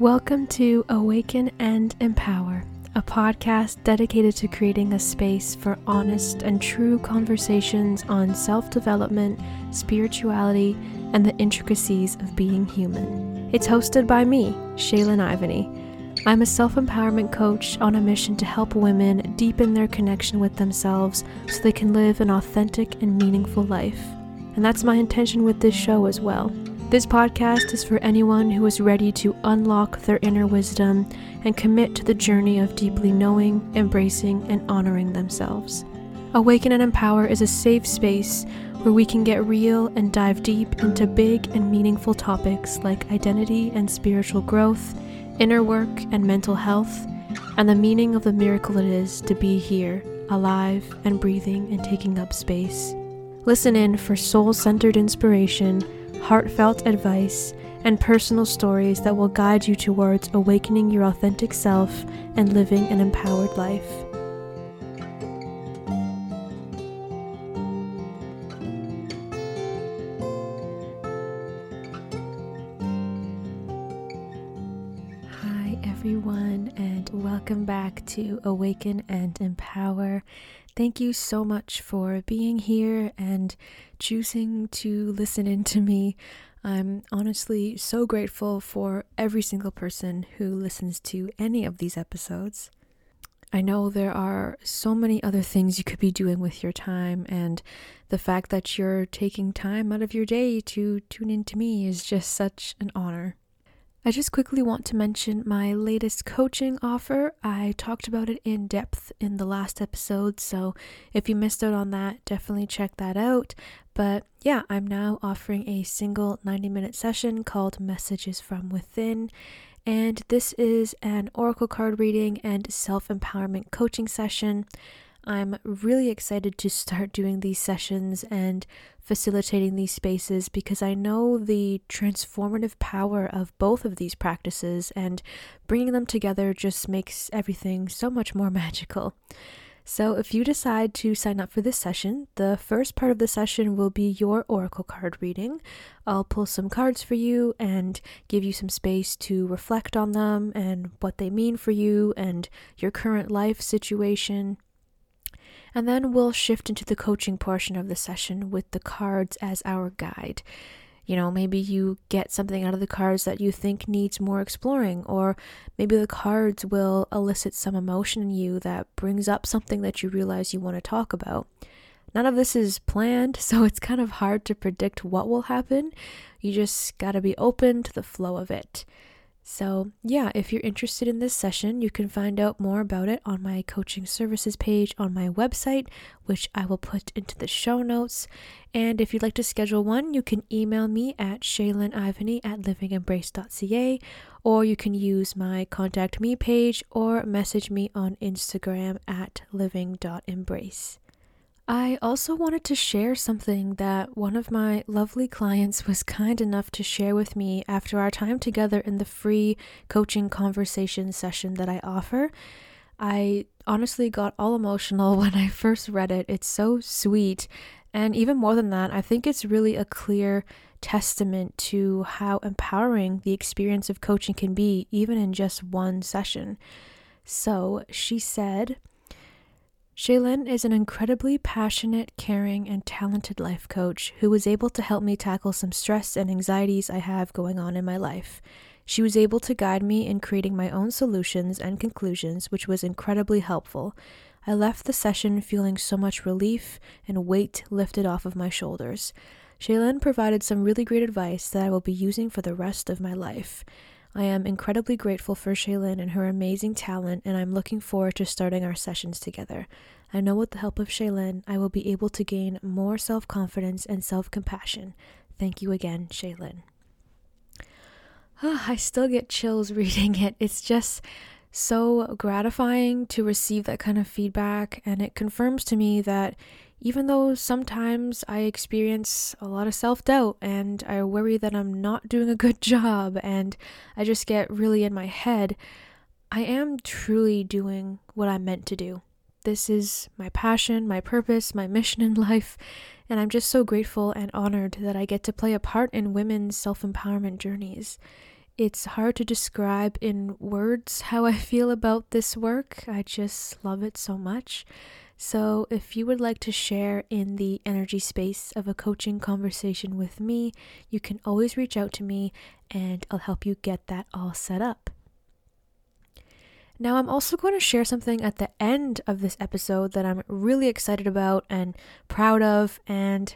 Welcome to Awaken and Empower, a podcast dedicated to creating a space for honest and true conversations on self-development, spirituality, and the intricacies of being human. It's hosted by me, Shaylin Ivany. I'm a self-empowerment coach on a mission to help women deepen their connection with themselves so they can live an authentic and meaningful life. And that's my intention with this show as well. This podcast is for anyone who is ready to unlock their inner wisdom and commit to the journey of deeply knowing, embracing, and honoring themselves. Awaken and Empower is a safe space where we can get real and dive deep into big and meaningful topics like identity and spiritual growth, inner work and mental health, and the meaning of the miracle it is to be here, alive and breathing and taking up space. Listen in for soul-centered inspiration, heartfelt advice, and personal stories that will guide you towards awakening your authentic self and living an empowered life. Hi everyone, and welcome back to Awaken and Empower. Thank you so much for being here and choosing to listen in to me. I'm honestly so grateful for every single person who listens to any of these episodes. I know there are so many other things you could be doing with your time, and the fact that you're taking time out of your day to tune in to me is just such an honor. I just quickly want to mention my latest coaching offer. I talked about it in depth in the last episode, so if you missed out on that, definitely check that out. But yeah, I'm now offering a single 90-minute session called Messages from Within, and this is an oracle card reading and self-empowerment coaching session. I'm really excited to start doing these sessions and facilitating these spaces because I know the transformative power of both of these practices, and bringing them together just makes everything so much more magical. So if you decide to sign up for this session, the first part of the session will be your oracle card reading. I'll pull some cards for you and give you some space to reflect on them and what they mean for you and your current life situation. And then we'll shift into the coaching portion of the session with the cards as our guide. You know, maybe you get something out of the cards that you think needs more exploring, or maybe the cards will elicit some emotion in you that brings up something that you realize you want to talk about. None of this is planned, so it's kind of hard to predict what will happen. You just got to be open to the flow of it. So yeah, if you're interested in this session, you can find out more about it on my coaching services page on my website, which I will put into the show notes. And if you'd like to schedule one, you can email me at shaylinivany@livingembrace.ca, or you can use my contact me page or message me on Instagram at living.embrace. I also wanted to share something that one of my lovely clients was kind enough to share with me after our time together in the free coaching conversation session that I offer. I honestly got all emotional when I first read it. It's so sweet. And even more than that, I think it's really a clear testament to how empowering the experience of coaching can be, even in just one session. So she said, "Shaylin is an incredibly passionate, caring, and talented life coach who was able to help me tackle some stress and anxieties I have going on in my life. She was able to guide me in creating my own solutions and conclusions, which was incredibly helpful. I left the session feeling so much relief and weight lifted off of my shoulders. Shaylin provided some really great advice that I will be using for the rest of my life. I am incredibly grateful for Shaylin and her amazing talent, and I'm looking forward to starting our sessions together. I know with the help of Shaylin, I will be able to gain more self-confidence and self-compassion. Thank you again, Shaylin." Oh, I still get chills reading it. It's just so gratifying to receive that kind of feedback, and it confirms to me that even though sometimes I experience a lot of self-doubt and I worry that I'm not doing a good job and I just get really in my head, I am truly doing what I'm meant to do. This is my passion, my purpose, my mission in life, and I'm just so grateful and honored that I get to play a part in women's self-empowerment journeys. It's hard to describe in words how I feel about this work. I just love it so much. So if you would like to share in the energy space of a coaching conversation with me, you can always reach out to me and I'll help you get that all set up. Now, I'm also going to share something at the end of this episode that I'm really excited about and proud of, and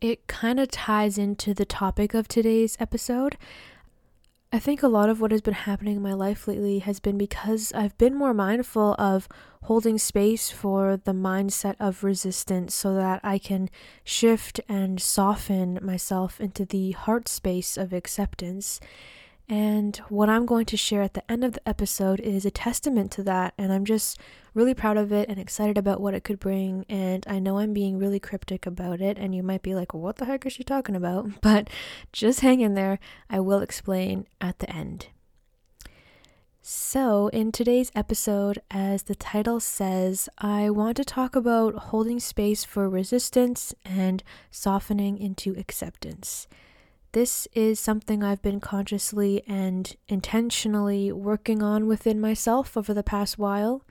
it kind of ties into the topic of today's episode. I think a lot of what has been happening in my life lately has been because I've been more mindful of holding space for the mindset of resistance so that I can shift and soften myself into the heart space of acceptance. And what I'm going to share at the end of the episode is a testament to that, and I'm just really proud of it and excited about what it could bring. And I know I'm being really cryptic about it, and you might be like, what the heck is she talking about? But just hang in there. I will explain at the end. So in today's episode, as the title says, I want to talk about holding space for resistance and softening into acceptance. This is something I've been consciously and intentionally working on within myself over the past while.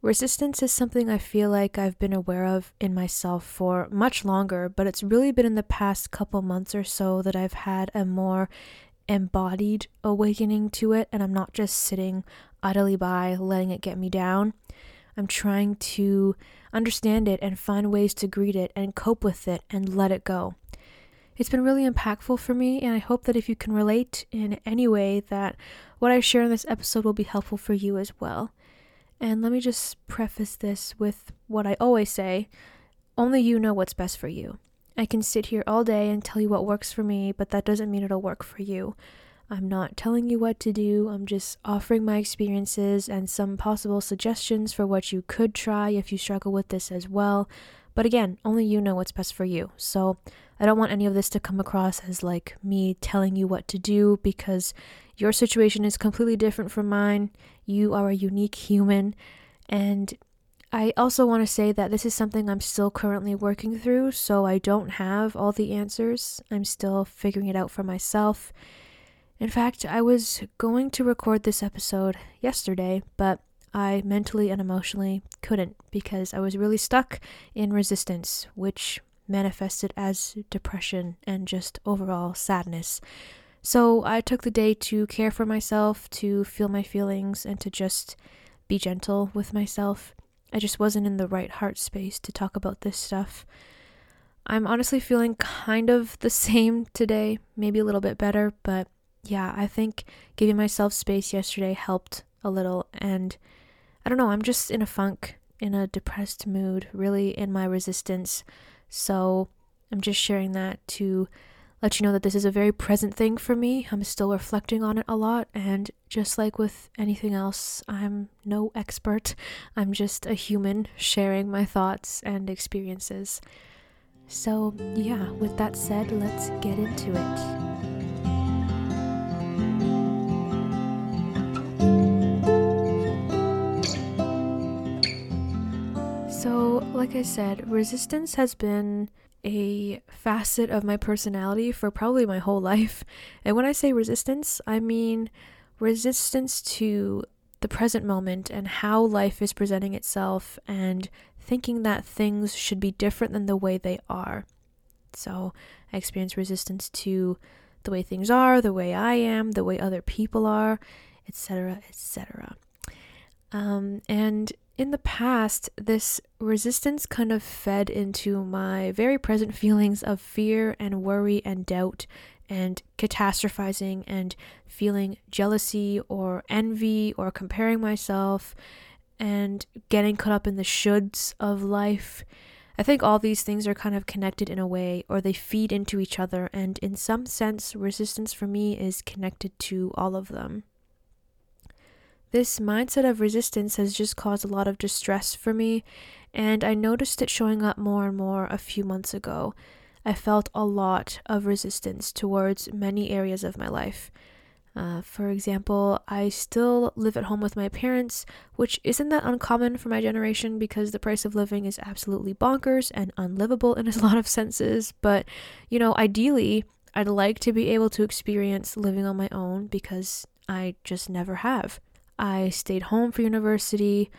Resistance is something I feel like I've been aware of in myself for much longer, but it's really been in the past couple months or so that I've had a more embodied awakening to it, and I'm not just sitting idly by letting it get me down. I'm trying to understand it and find ways to greet it and cope with it and let it go. It's been really impactful for me, and I hope that if you can relate in any way, that what I share in this episode will be helpful for you as well. And let me just preface this with what I always say: only you know what's best for you. I can sit here all day and tell you what works for me, but that doesn't mean it'll work for you. I'm not telling you what to do, I'm just offering my experiences and some possible suggestions for what you could try if you struggle with this as well. But again, only you know what's best for you. So I don't want any of this to come across as like me telling you what to do, because your situation is completely different from mine. You are a unique human. And I also want to say that this is something I'm still currently working through, so I don't have all the answers. I'm still figuring it out for myself. In fact, I was going to record this episode yesterday, but I mentally and emotionally couldn't because I was really stuck in resistance, which manifested as depression and just overall sadness. So I took the day to care for myself, to feel my feelings, and to just be gentle with myself. I just wasn't in the right heart space to talk about this stuff. I'm honestly feeling kind of the same today, maybe a little bit better, but yeah, I think giving myself space yesterday helped a little, and I don't know, I'm just in a funk, in a depressed mood, really in my resistance. So I'm just sharing that to let you know that this is a very present thing for me. I'm still reflecting on it a lot, and just like with anything else, I'm no expert. I'm just a human sharing my thoughts and experiences. So yeah, with that said, let's get into it. So, like I said, resistance has been a facet of my personality for probably my whole life. And when I say resistance, I mean resistance to the present moment and how life is presenting itself, and thinking that things should be different than the way they are. So, I experience resistance to the way things are, the way I am, the way other people are, etc., etc. And in the past, this resistance kind of fed into my very present feelings of fear and worry and doubt and catastrophizing and feeling jealousy or envy or comparing myself and getting caught up in the shoulds of life. I think all these things are kind of connected in a way, or they feed into each other, and in some sense, resistance for me is connected to all of them. This mindset of resistance has just caused a lot of distress for me, and I noticed it showing up more and more a few months ago. I felt a lot of resistance towards many areas of my life. For example, I still live at home with my parents, which isn't that uncommon for my generation because the price of living is absolutely bonkers and unlivable in a lot of senses. But, you know, ideally, I'd like to be able to experience living on my own because I just never have. I stayed home for university.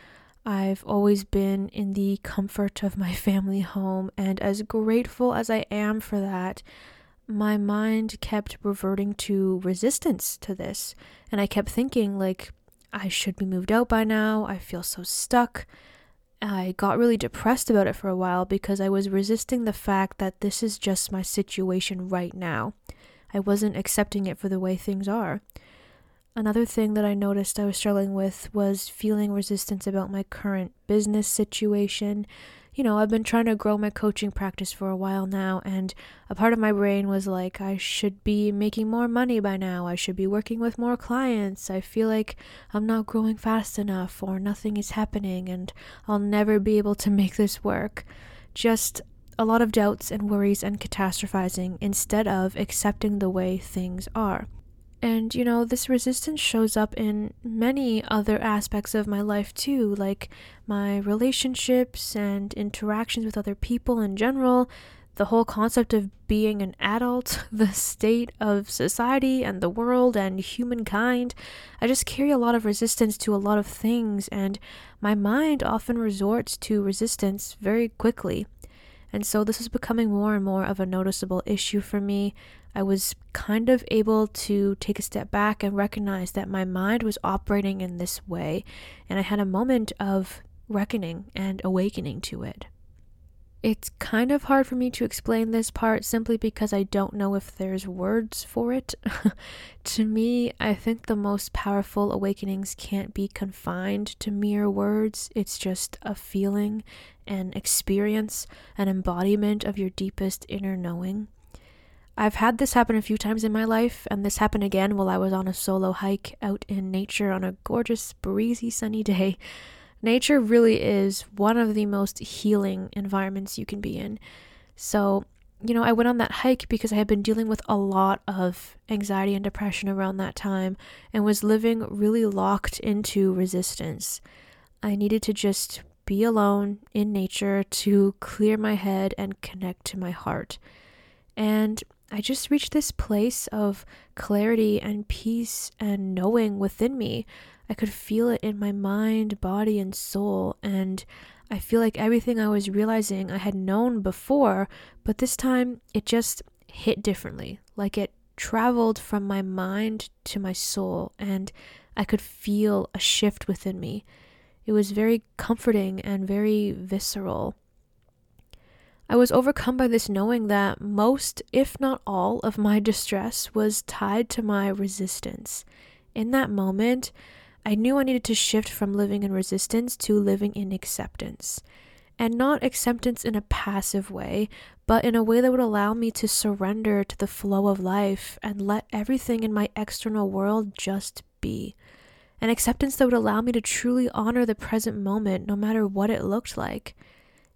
I've always been in the comfort of my family home, and as grateful as I am for that, my mind kept reverting to resistance to this, and I kept thinking, like, I should be moved out by now. I feel so stuck. I got really depressed about it for a while because I was resisting the fact that this is just my situation right now. I wasn't accepting it for the way things are. Another thing that I noticed I was struggling with was feeling resistance about my current business situation. You know, I've been trying to grow my coaching practice for a while now, and a part of my brain was like, I should be making more money by now. I should be working with more clients. I feel like I'm not growing fast enough, or nothing is happening, and I'll never be able to make this work. Just a lot of doubts and worries and catastrophizing instead of accepting the way things are. And, you know, this resistance shows up in many other aspects of my life too, like my relationships and interactions with other people in general, the whole concept of being an adult, the state of society and the world and humankind. I just carry a lot of resistance to a lot of things, and my mind often resorts to resistance very quickly. And so this was becoming more and more of a noticeable issue for me. I was kind of able to take a step back and recognize that my mind was operating in this way, and I had a moment of reckoning and awakening to it. It's kind of hard for me to explain this part simply because I don't know if there's words for it. To me, I think the most powerful awakenings can't be confined to mere words. It's just a feeling, an experience, an embodiment of your deepest inner knowing. I've had this happen a few times in my life, and this happened again while I was on a solo hike out in nature on a gorgeous, breezy, sunny day. Nature really is one of the most healing environments you can be in. So, you know, I went on that hike because I had been dealing with a lot of anxiety and depression around that time and was living really locked into resistance. I needed to just be alone in nature to clear my head and connect to my heart. And I just reached this place of clarity and peace and knowing within me. I could feel it in my mind, body, and soul, and I feel like everything I was realizing I had known before, but this time it just hit differently. Like, it traveled from my mind to my soul, and I could feel a shift within me. It was very comforting and very visceral. I was overcome by this knowing that most, if not all, of my distress was tied to my resistance. In that moment, I knew I needed to shift from living in resistance to living in acceptance. And not acceptance in a passive way, but in a way that would allow me to surrender to the flow of life and let everything in my external world just be. An acceptance that would allow me to truly honor the present moment, no matter what it looked like.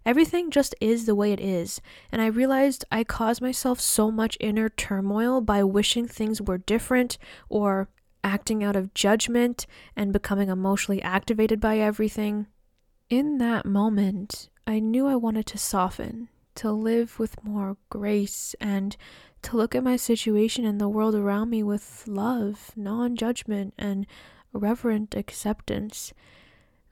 Everything just is the way it is, and I realized I caused myself so much inner turmoil by wishing things were different or acting out of judgment and becoming emotionally activated by everything. In that moment, I knew I wanted to soften, to live with more grace, and to look at my situation and the world around me with love, non-judgment, and reverent acceptance.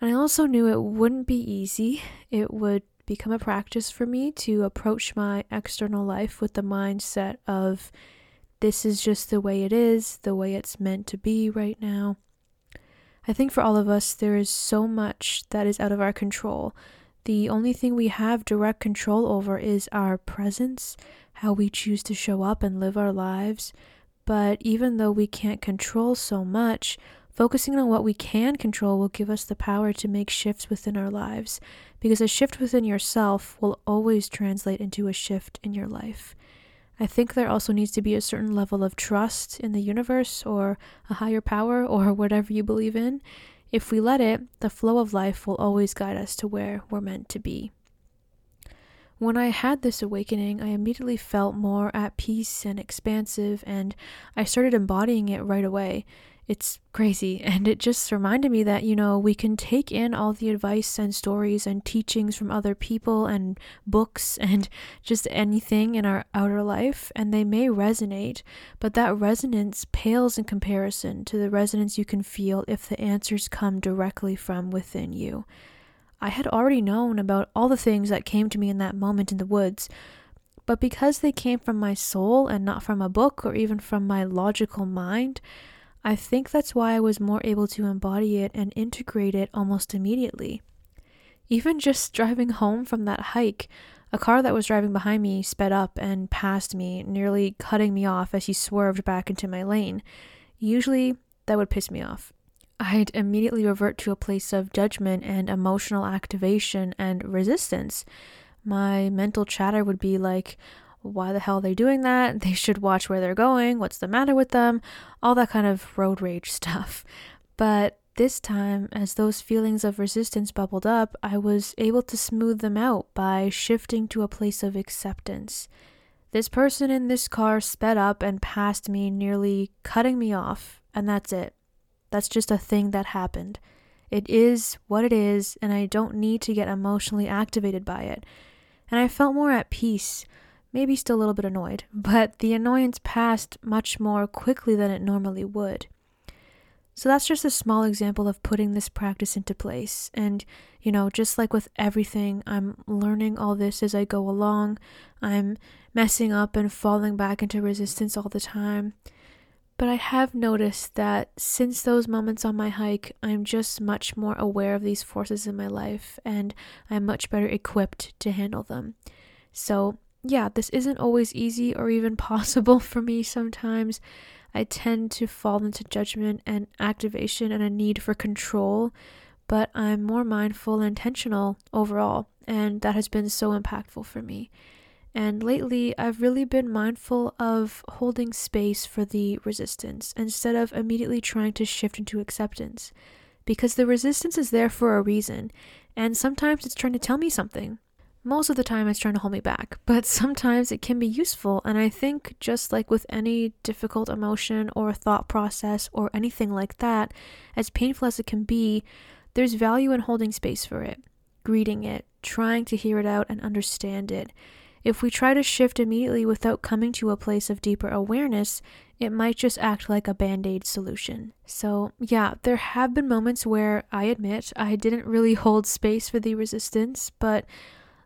And I also knew it wouldn't be easy. It would become a practice for me to approach my external life with the mindset of, this is just the way it is, the way it's meant to be right now. I think for all of us, there is so much that is out of our control. The only thing we have direct control over is our presence, how we choose to show up and live our lives. But even though we can't control so much, focusing on what we can control will give us the power to make shifts within our lives, because a shift within yourself will always translate into a shift in your life. I think there also needs to be a certain level of trust in the universe or a higher power or whatever you believe in. If we let it, the flow of life will always guide us to where we're meant to be. When I had this awakening, I immediately felt more at peace and expansive, and I started embodying it right away. It's crazy. And it just reminded me that, you know, we can take in all the advice and stories and teachings from other people and books and just anything in our outer life, and they may resonate, but that resonance pales in comparison to the resonance you can feel if the answers come directly from within you. I had already known about all the things that came to me in that moment in the woods, but because they came from my soul and not from a book or even from my logical mind, I think that's why I was more able to embody it and integrate it almost immediately. Even just driving home from that hike, a car that was driving behind me sped up and passed me, nearly cutting me off as he swerved back into my lane. Usually, that would piss me off. I'd immediately revert to a place of judgment and emotional activation and resistance. My mental chatter would be like, why the hell are they doing that? They should watch where they're going. What's the matter with them? All that kind of road rage stuff. But this time, as those feelings of resistance bubbled up, I was able to smooth them out by shifting to a place of acceptance. This person in this car sped up and passed me, nearly cutting me off, and that's it. That's just a thing that happened. It is what it is, and I don't need to get emotionally activated by it. And I felt more at peace. Maybe still a little bit annoyed, but the annoyance passed much more quickly than it normally would. So that's just a small example of putting this practice into place. And, you know, just like with everything, I'm learning all this as I go along. I'm messing up and falling back into resistance all the time. But I have noticed that since those moments on my hike, I'm just much more aware of these forces in my life, and I'm much better equipped to handle them. So yeah, this isn't always easy or even possible for me sometimes. I tend to fall into judgment and activation and a need for control, but I'm more mindful and intentional overall, and that has been so impactful for me. And lately, I've really been mindful of holding space for the resistance instead of immediately trying to shift into acceptance, because the resistance is there for a reason, and sometimes it's trying to tell me something. Most of the time it's trying to hold me back, but sometimes it can be useful, and I think just like with any difficult emotion or thought process or anything like that, as painful as it can be, there's value in holding space for it, greeting it, trying to hear it out and understand it. If we try to shift immediately without coming to a place of deeper awareness, it might just act like a band-aid solution. So yeah, there have been moments where I admit I didn't really hold space for the resistance, but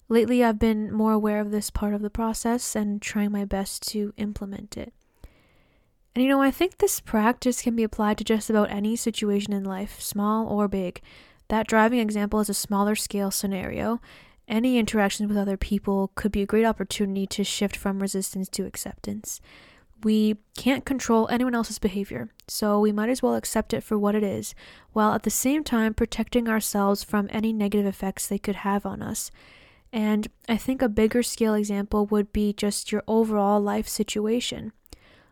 lately, I've been more aware of this part of the process and trying my best to implement it. And you know, I think this practice can be applied to just about any situation in life, small or big. That driving example is a smaller scale scenario. Any interaction with other people could be a great opportunity to shift from resistance to acceptance. We can't control anyone else's behavior, so we might as well accept it for what it is, while at the same time protecting ourselves from any negative effects they could have on us. And I think a bigger scale example would be just your overall life situation.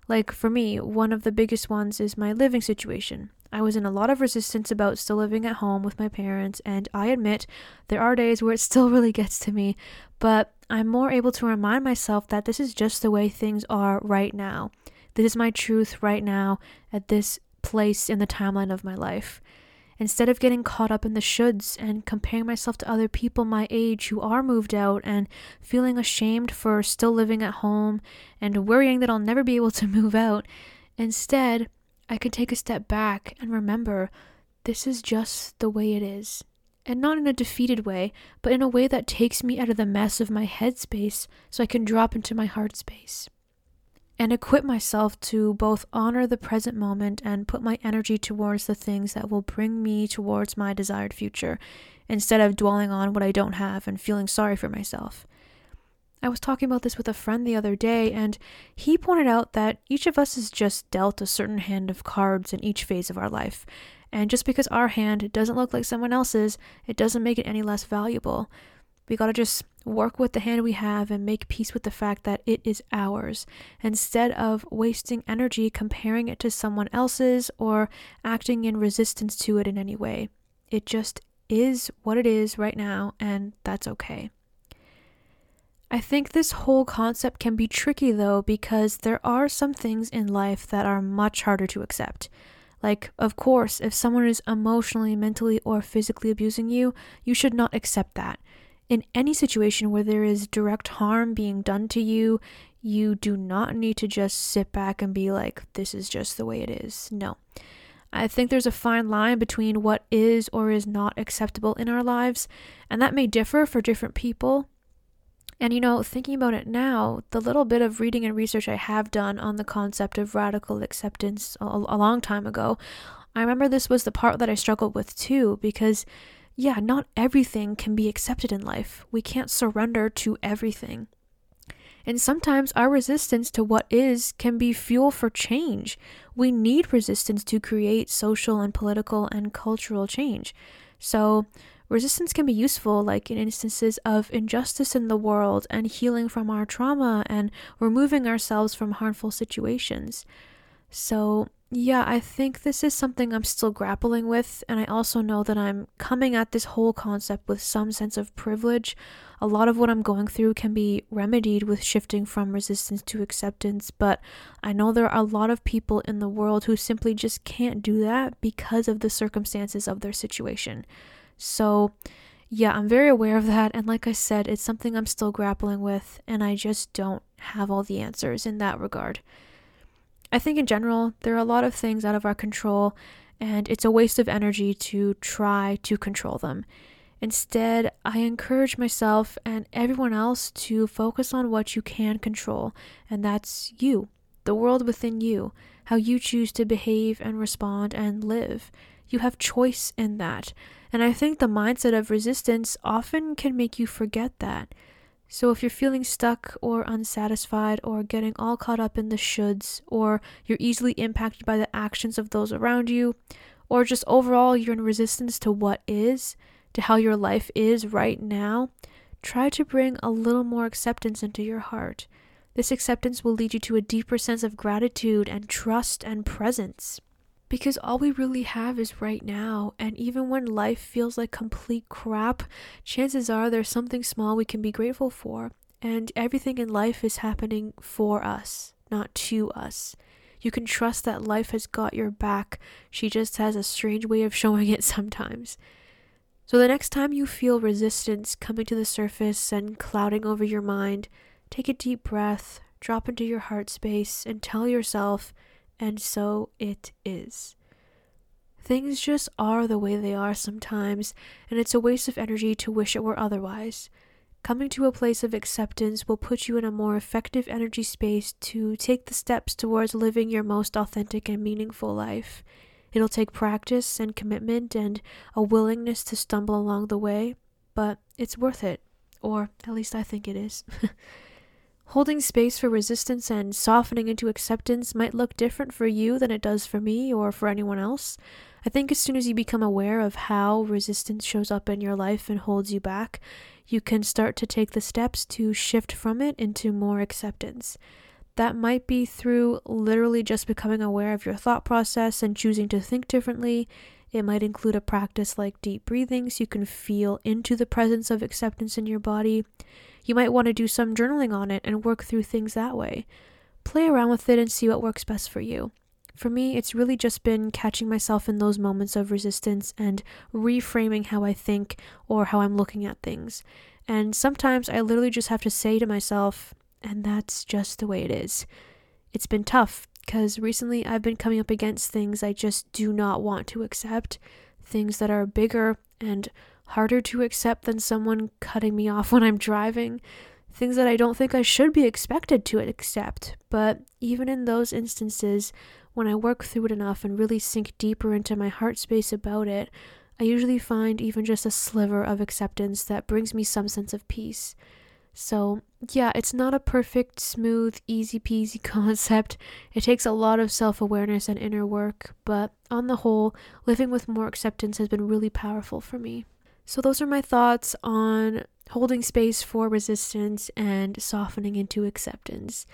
Like for me, one of the biggest ones is my living situation. I was in a lot of resistance about still living at home with my parents, and I admit there are days where it still really gets to me, but I'm more able to remind myself that this is just the way things are right now. This is my truth right now at this place in the timeline of my life. Instead of getting caught up in the shoulds and comparing myself to other people my age who are moved out and feeling ashamed for still living at home and worrying that I'll never be able to move out, instead, I could take a step back and remember this is just the way it is. And not in a defeated way, but in a way that takes me out of the mess of my head space so I can drop into my heart space. And equip myself to both honor the present moment and put my energy towards the things that will bring me towards my desired future, instead of dwelling on what I don't have and feeling sorry for myself. I was talking about this with a friend the other day, and he pointed out that each of us is just dealt a certain hand of cards in each phase of our life. And just because our hand doesn't look like someone else's, it doesn't make it any less valuable. We gotta just work with the hand we have and make peace with the fact that it is ours, instead of wasting energy comparing it to someone else's or acting in resistance to it in any way. It just is what it is right now, and that's okay. I think this whole concept can be tricky though, because there are some things in life that are much harder to accept. Like, of course, if someone is emotionally, mentally, or physically abusing you, you should not accept that. In any situation where there is direct harm being done to you, you do not need to just sit back and be like, this is just the way it is. No. I think there's a fine line between what is or is not acceptable in our lives, and that may differ for different people. And, you know, thinking about it now, the little bit of reading and research I have done on the concept of radical acceptance a long time ago, I remember this was the part that I struggled with too, because, yeah, not everything can be accepted in life. We can't surrender to everything. And sometimes our resistance to what is can be fuel for change. We need resistance to create social and political and cultural change. So resistance can be useful, like in instances of injustice in the world and healing from our trauma and removing ourselves from harmful situations. So yeah, I think this is something I'm still grappling with, and I also know that I'm coming at this whole concept with some sense of privilege. A lot of what I'm going through can be remedied with shifting from resistance to acceptance, but I know there are a lot of people in the world who simply just can't do that because of the circumstances of their situation. So yeah, I'm very aware of that. And like I said, it's something I'm still grappling with, and I just don't have all the answers in that regard. I think in general, there are a lot of things out of our control, and it's a waste of energy to try to control them. Instead, I encourage myself and everyone else to focus on what you can control, and that's you, the world within you, how you choose to behave and respond and live. You have choice in that. And I think the mindset of resistance often can make you forget that. So if you're feeling stuck or unsatisfied or getting all caught up in the shoulds, or you're easily impacted by the actions of those around you, or just overall you're in resistance to what is, to how your life is right now, try to bring a little more acceptance into your heart. This acceptance will lead you to a deeper sense of gratitude and trust and presence. Because all we really have is right now, and even when life feels like complete crap, chances are there's something small we can be grateful for, and everything in life is happening for us, not to us. You can trust that life has got your back. She just has a strange way of showing it sometimes. So the next time you feel resistance coming to the surface and clouding over your mind, take a deep breath, drop into your heart space, and tell yourself, and so it is. Things just are the way they are sometimes, and it's a waste of energy to wish it were otherwise. Coming to a place of acceptance will put you in a more effective energy space to take the steps towards living your most authentic and meaningful life. It'll take practice and commitment and a willingness to stumble along the way, but it's worth it. Or at least I think it is. Holding space for resistance and softening into acceptance might look different for you than it does for me or for anyone else. I think as soon as you become aware of how resistance shows up in your life and holds you back, you can start to take the steps to shift from it into more acceptance. That might be through literally just becoming aware of your thought process and choosing to think differently. It might include a practice like deep breathing so you can feel into the presence of acceptance in your body. You might want to do some journaling on it and work through things that way. Play around with it and see what works best for you. For me, it's really just been catching myself in those moments of resistance and reframing how I think or how I'm looking at things. And sometimes I literally just have to say to myself, and that's just the way it is. It's been tough because recently I've been coming up against things I just do not want to accept, things that are bigger and harder to accept than someone cutting me off when I'm driving, things that I don't think I should be expected to accept. But even in those instances, when I work through it enough and really sink deeper into my heart space about it, I usually find even just a sliver of acceptance that brings me some sense of peace. So yeah, it's not a perfect, smooth, easy peasy concept. It takes a lot of self-awareness and inner work, but on the whole, living with more acceptance has been really powerful for me. So those are my thoughts on holding space for resistance and softening into acceptance.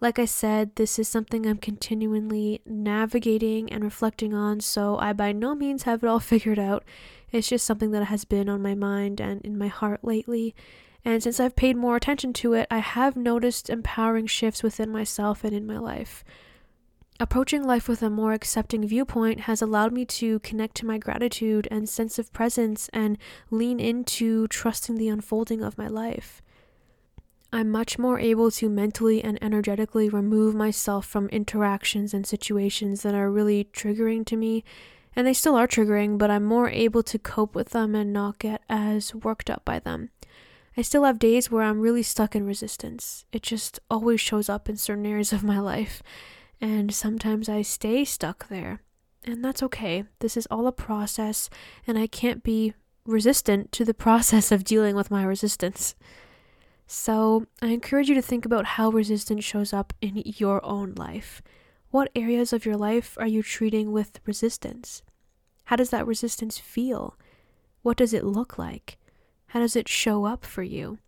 Like I said, this is something I'm continually navigating and reflecting on, so I by no means have it all figured out. It's just something that has been on my mind and in my heart lately. And since I've paid more attention to it, I have noticed empowering shifts within myself and in my life. Approaching life with a more accepting viewpoint has allowed me to connect to my gratitude and sense of presence and lean into trusting the unfolding of my life. I'm much more able to mentally and energetically remove myself from interactions and situations that are really triggering to me, and they still are triggering, but I'm more able to cope with them and not get as worked up by them. I still have days where I'm really stuck in resistance. It just always shows up in certain areas of my life. And sometimes I stay stuck there. And that's okay. This is all a process, and I can't be resistant to the process of dealing with my resistance. So I encourage you to think about how resistance shows up in your own life. What areas of your life are you treating with resistance? How does that resistance feel? What does it look like? How does it show up for you?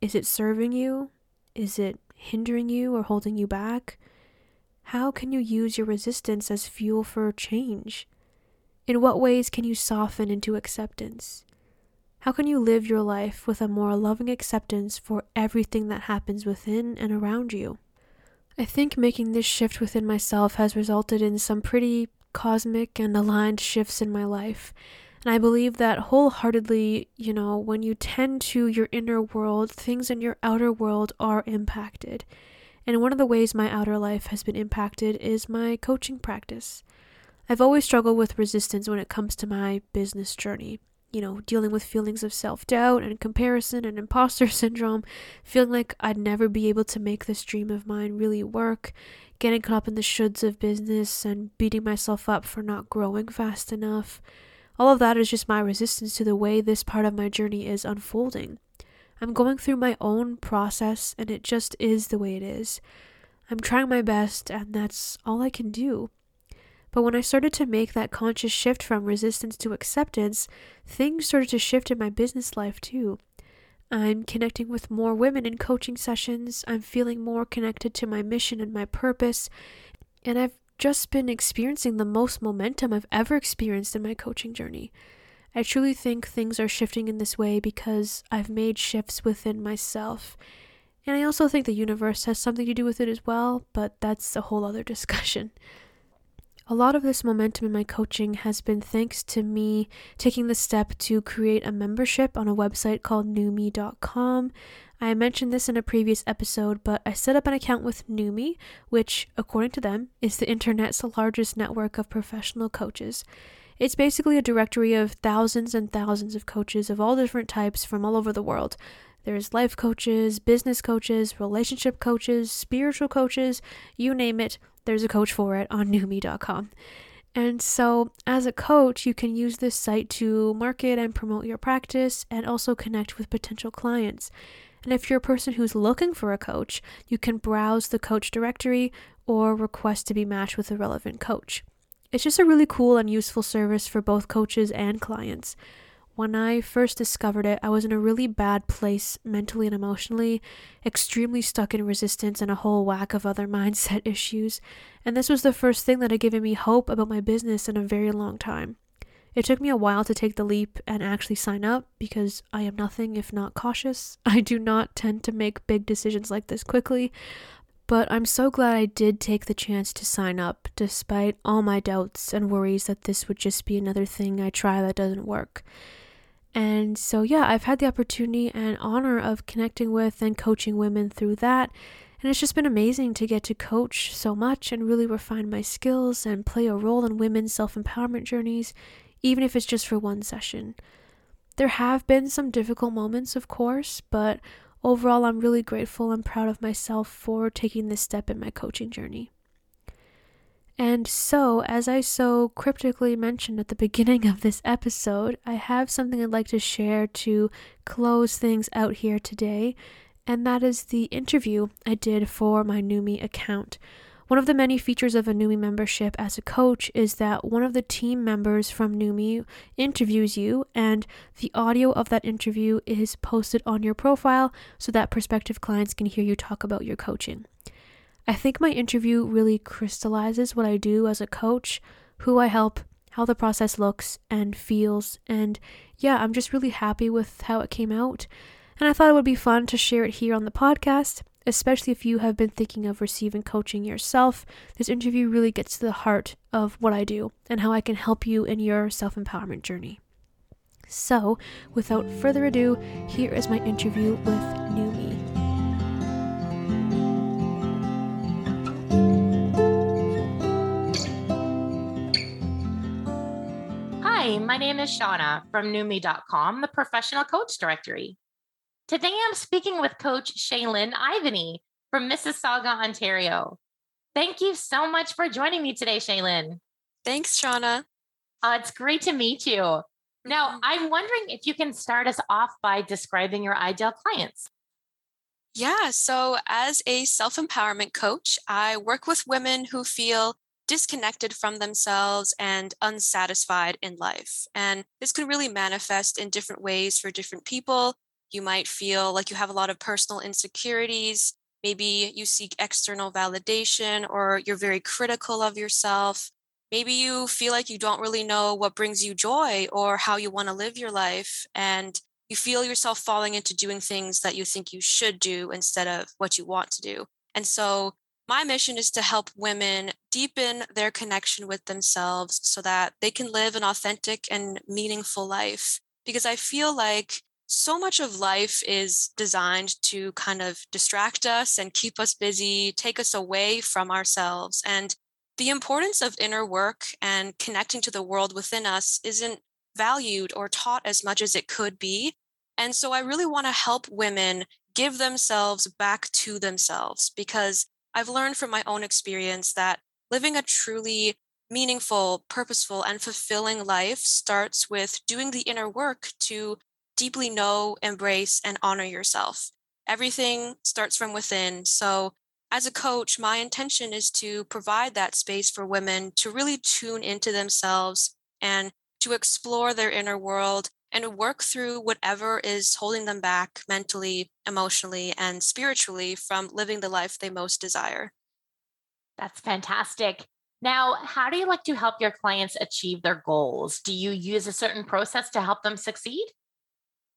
Is it serving you? Is it hindering you or holding you back? How can you use your resistance as fuel for change? In what ways can you soften into acceptance? How can you live your life with a more loving acceptance for everything that happens within and around you? I think making this shift within myself has resulted in some pretty cosmic and aligned shifts in my life. And I believe that wholeheartedly, when you tend to your inner world, things in your outer world are impacted. And one of the ways my outer life has been impacted is my coaching practice. I've always struggled with resistance when it comes to my business journey. Dealing with feelings of self-doubt and comparison and imposter syndrome, feeling like I'd never be able to make this dream of mine really work, getting caught up in the shoulds of business and beating myself up for not growing fast enough. All of that is just my resistance to the way this part of my journey is unfolding. I'm going through my own process, and it just is the way it is. I'm trying my best, and that's all I can do. But when I started to make that conscious shift from resistance to acceptance, things started to shift in my business life too. I'm connecting with more women in coaching sessions. I'm feeling more connected to my mission and my purpose. And I've just been experiencing the most momentum I've ever experienced in my coaching journey. I truly think things are shifting in this way because I've made shifts within myself. And I also think the universe has something to do with it as well, but that's a whole other discussion. A lot of this momentum in my coaching has been thanks to me taking the step to create a membership on a website called Noomii.com. I mentioned this in a previous episode, but I set up an account with Noomii, which, according to them, is the internet's largest network of professional coaches. It's basically a directory of thousands and thousands of coaches of all different types from all over the world. There's life coaches, business coaches, relationship coaches, spiritual coaches, you name it, there's a coach for it on Noomii.com. And so as a coach, you can use this site to market and promote your practice and also connect with potential clients. And if you're a person who's looking for a coach, you can browse the coach directory or request to be matched with a relevant coach. It's just a really cool and useful service for both coaches and clients. When I first discovered it, I was in a really bad place mentally and emotionally, extremely stuck in resistance and a whole whack of other mindset issues. And this was the first thing that had given me hope about my business in a very long time. It took me a while to take the leap and actually sign up because I am nothing if not cautious. I do not tend to make big decisions like this quickly. But I'm so glad I did take the chance to sign up, despite all my doubts and worries that this would just be another thing I try that doesn't work. And so I've had the opportunity and honor of connecting with and coaching women through that. And it's just been amazing to get to coach so much and really refine my skills and play a role in women's self-empowerment journeys, even if it's just for one session. There have been some difficult moments, of course, but overall, I'm really grateful and proud of myself for taking this step in my coaching journey. And so, as I so cryptically mentioned at the beginning of this episode, I have something I'd like to share to close things out here today, and that is the interview I did for my Noomii account. One of the many features of a Noomii membership as a coach is that one of the team members from Noomii interviews you, and the audio of that interview is posted on your profile so that prospective clients can hear you talk about your coaching. I think my interview really crystallizes what I do as a coach, who I help, how the process looks and feels, and I'm just really happy with how it came out, and I thought it would be fun to share it here on the podcast. especially if you have been thinking of receiving coaching yourself. This interview really gets to the heart of what I do and how I can help you in your self-empowerment journey. So, without further ado, here is my interview with Noomii. Hi, my name is Shauna from Noomii.com, the Professional Coach Directory. Today I'm speaking with Coach Shaylin Ivany from Mississauga, Ontario. Thank you so much for joining me today, Shaylin. Thanks, Shauna. It's great to meet you. Now, I'm wondering if you can start us off by describing your ideal clients. Yeah, so as a self-empowerment coach, I work with women who feel disconnected from themselves and unsatisfied in life. And this can really manifest in different ways for different people. You might feel like you have a lot of personal insecurities. Maybe you seek external validation, or you're very critical of yourself. Maybe you feel like you don't really know what brings you joy or how you want to live your life, and you feel yourself falling into doing things that you think you should do instead of what you want to do. And so my mission is to help women deepen their connection with themselves so that they can live an authentic and meaningful life, because I feel like so much of life is designed to kind of distract us and keep us busy, take us away from ourselves. And the importance of inner work and connecting to the world within us isn't valued or taught as much as it could be. And so I really want to help women give themselves back to themselves, because I've learned from my own experience that living a truly meaningful, purposeful, and fulfilling life starts with doing the inner work to deeply know, embrace, and honor yourself. Everything starts from within. So as a coach, my intention is to provide that space for women to really tune into themselves and to explore their inner world and work through whatever is holding them back mentally, emotionally, and spiritually from living the life they most desire. That's fantastic. Now, how do you like to help your clients achieve their goals? Do you use a certain process to help them succeed?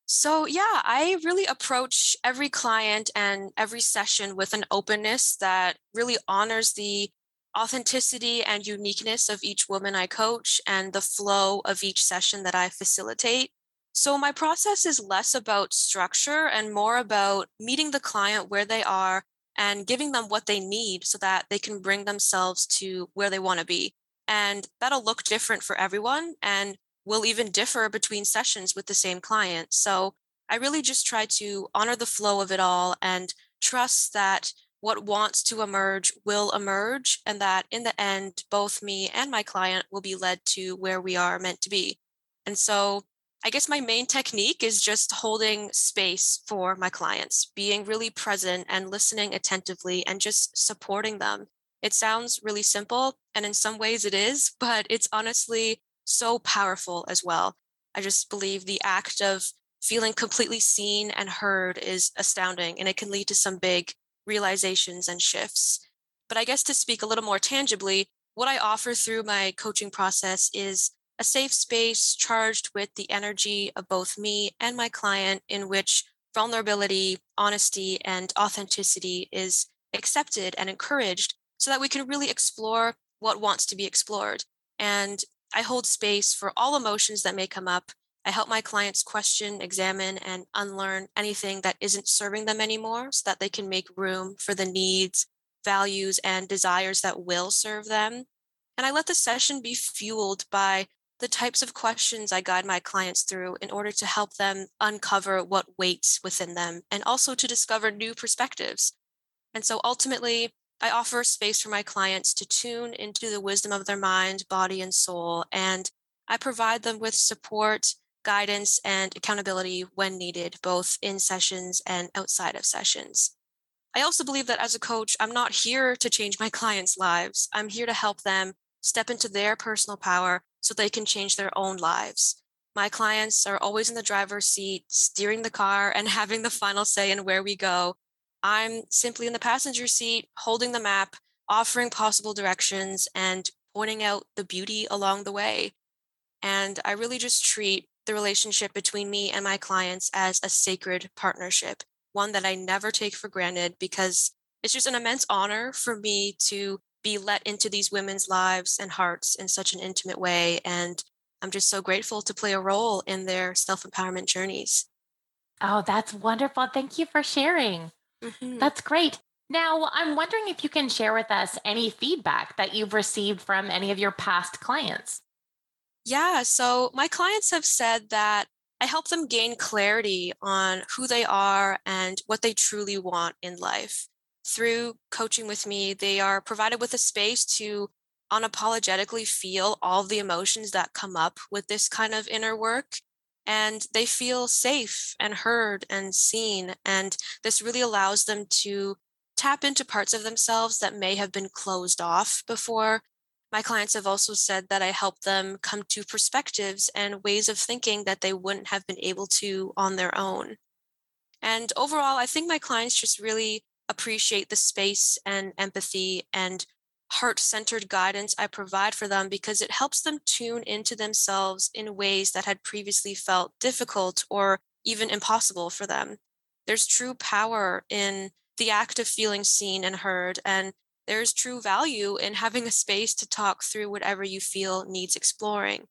So yeah, I really approach every client and every session with an openness that really honors the authenticity and uniqueness of each woman I coach and the flow of each session that I facilitate. So my process is less about structure and more about meeting the client where they are and giving them what they need so that they can bring themselves to where they want to be. And that'll look different for everyone and will even differ between sessions with the same client. So I really just try to honor the flow of it all and trust that what wants to emerge will emerge, and that in the end, both me and my client will be led to where we are meant to be. And so I guess my main technique is just holding space for my clients, being really present and listening attentively and just supporting them. It sounds really simple, and in some ways it is, but it's honestly so powerful as well. I just believe the act of feeling completely seen and heard is astounding, and it can lead to some big realizations and shifts. But I guess to speak a little more tangibly, what I offer through my coaching process is a safe space charged with the energy of both me and my client, in which vulnerability, honesty, and authenticity is accepted and encouraged so that we can really explore what wants to be explored. And I hold space for all emotions that may come up. I help my clients question, examine, and unlearn anything that isn't serving them anymore so that they can make room for the needs, values, and desires that will serve them. And I let the session be fueled by the types of questions I guide my clients through in order to help them uncover what waits within them and also to discover new perspectives. And so ultimately, I offer space for my clients to tune into the wisdom of their mind, body, and soul, and I provide them with support, guidance, and accountability when needed, both in sessions and outside of sessions. I also believe that as a coach, I'm not here to change my clients' lives. I'm here to help them step into their personal power so they can change their own lives. My clients are always in the driver's seat, steering the car, and having the final say in where we go. I'm simply in the passenger seat, holding the map, offering possible directions, and pointing out the beauty along the way. And I really just treat the relationship between me and my clients as a sacred partnership. one that I never take for granted, because it's just an immense honor for me to be let into these women's lives and hearts in such an intimate way. And I'm just so grateful to play a role in their self-empowerment journeys. Oh, that's wonderful. Thank you for sharing. Mm-hmm. That's great. Now, I'm wondering if you can share with us any feedback that you've received from any of your past clients. Yeah. So my clients have said that I help them gain clarity on who they are and what they truly want in life. Through coaching with me, they are provided with a space to unapologetically feel all the emotions that come up with this kind of inner work. And they feel safe and heard and seen. And this really allows them to tap into parts of themselves that may have been closed off before. My clients have also said that I help them come to perspectives and ways of thinking that they wouldn't have been able to on their own. And overall, I think my clients just really appreciate the space and empathy and heart-centered guidance I provide for them, because it helps them tune into themselves in ways that had previously felt difficult or even impossible for them. There's true power in the act of feeling seen and heard, and there's true value in having a space to talk through whatever you feel needs exploring.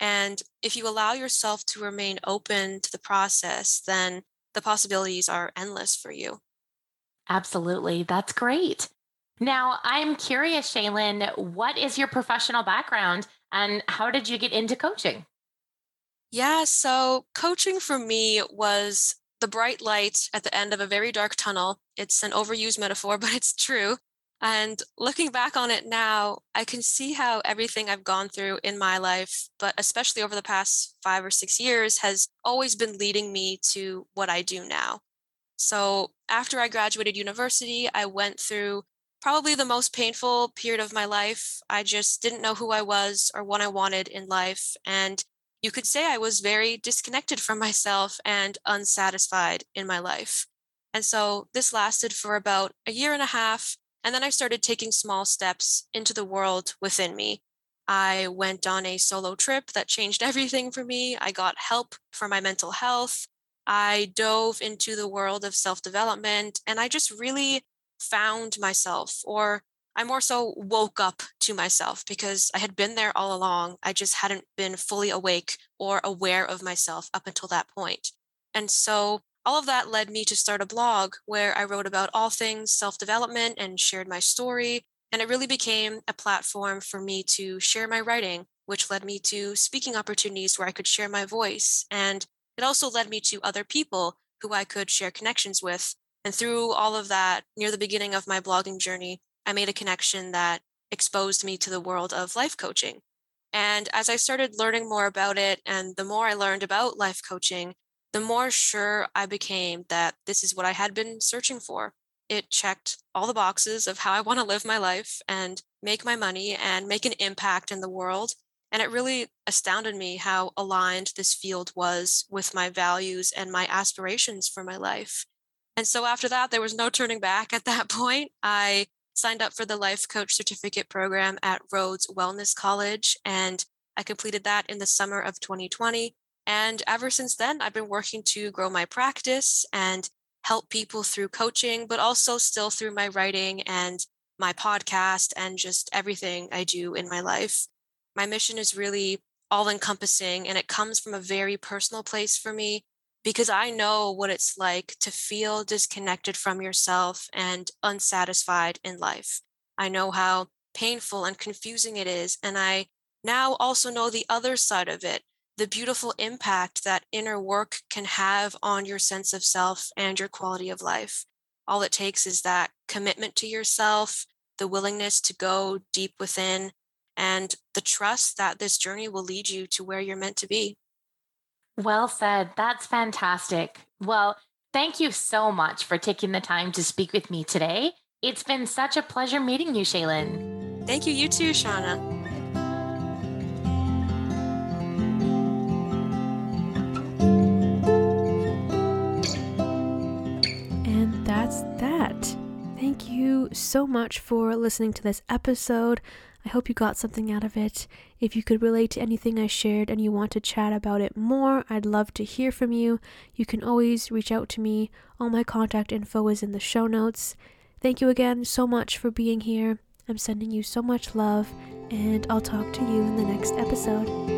And if you allow yourself to remain open to the process, then the possibilities are endless for you. Absolutely. That's great. Now, I'm curious, Shaylin, what is your professional background and how did you get into coaching? Yeah, so coaching for me was the bright light at the end of a very dark tunnel. It's an overused metaphor, but it's true. And looking back on it now, I can see how everything I've gone through in my life, but especially over the past 5 or 6 years, has always been leading me to what I do now. So after I graduated university, I went through probably the most painful period of my life. I just didn't know who I was or what I wanted in life. And you could say I was very disconnected from myself and unsatisfied in my life. And so this lasted for about a year and a half. And then I started taking small steps into the world within me. I went on a solo trip that changed everything for me. I got help for my mental health. I dove into the world of self-development, and I just really found myself, or I more so woke up to myself, because I had been there all along. I just hadn't been fully awake or aware of myself up until that point. And so all of that led me to start a blog where I wrote about all things self-development and shared my story. And it really became a platform for me to share my writing, which led me to speaking opportunities where I could share my voice. And it also led me to other people who I could share connections with. And through all of that, near the beginning of my blogging journey, I made a connection that exposed me to the world of life coaching. And as I started learning more about it, and the more I learned about life coaching, the more sure I became that this is what I had been searching for. It checked all the boxes of how I want to live my life and make my money and make an impact in the world. And it really astounded me how aligned this field was with my values and my aspirations for my life. And so after that, there was no turning back at that point. I signed up for the Life Coach Certificate Program at Rhodes Wellness College, and I completed that in the summer of 2020. And ever since then, I've been working to grow my practice and help people through coaching, but also still through my writing and my podcast and just everything I do in my life. My mission is really all-encompassing, and it comes from a very personal place for me, because I know what it's like to feel disconnected from yourself and unsatisfied in life. I know how painful and confusing it is, and I now also know the other side of it, the beautiful impact that inner work can have on your sense of self and your quality of life. All it takes is that commitment to yourself, the willingness to go deep within, and the trust that this journey will lead you to where you're meant to be. Well said. That's fantastic. Well, thank you so much for taking the time to speak with me today. It's been such a pleasure meeting you, Shaylin. Thank you. You too, Shauna. And that's that. Thank you so much for listening to this episode. I hope you got something out of it. If you could relate to anything I shared and you want to chat about it more, I'd love to hear from you. You can always reach out to me. All my contact info is in the show notes. Thank you again so much for being here. I'm sending you so much love, and I'll talk to you in the next episode.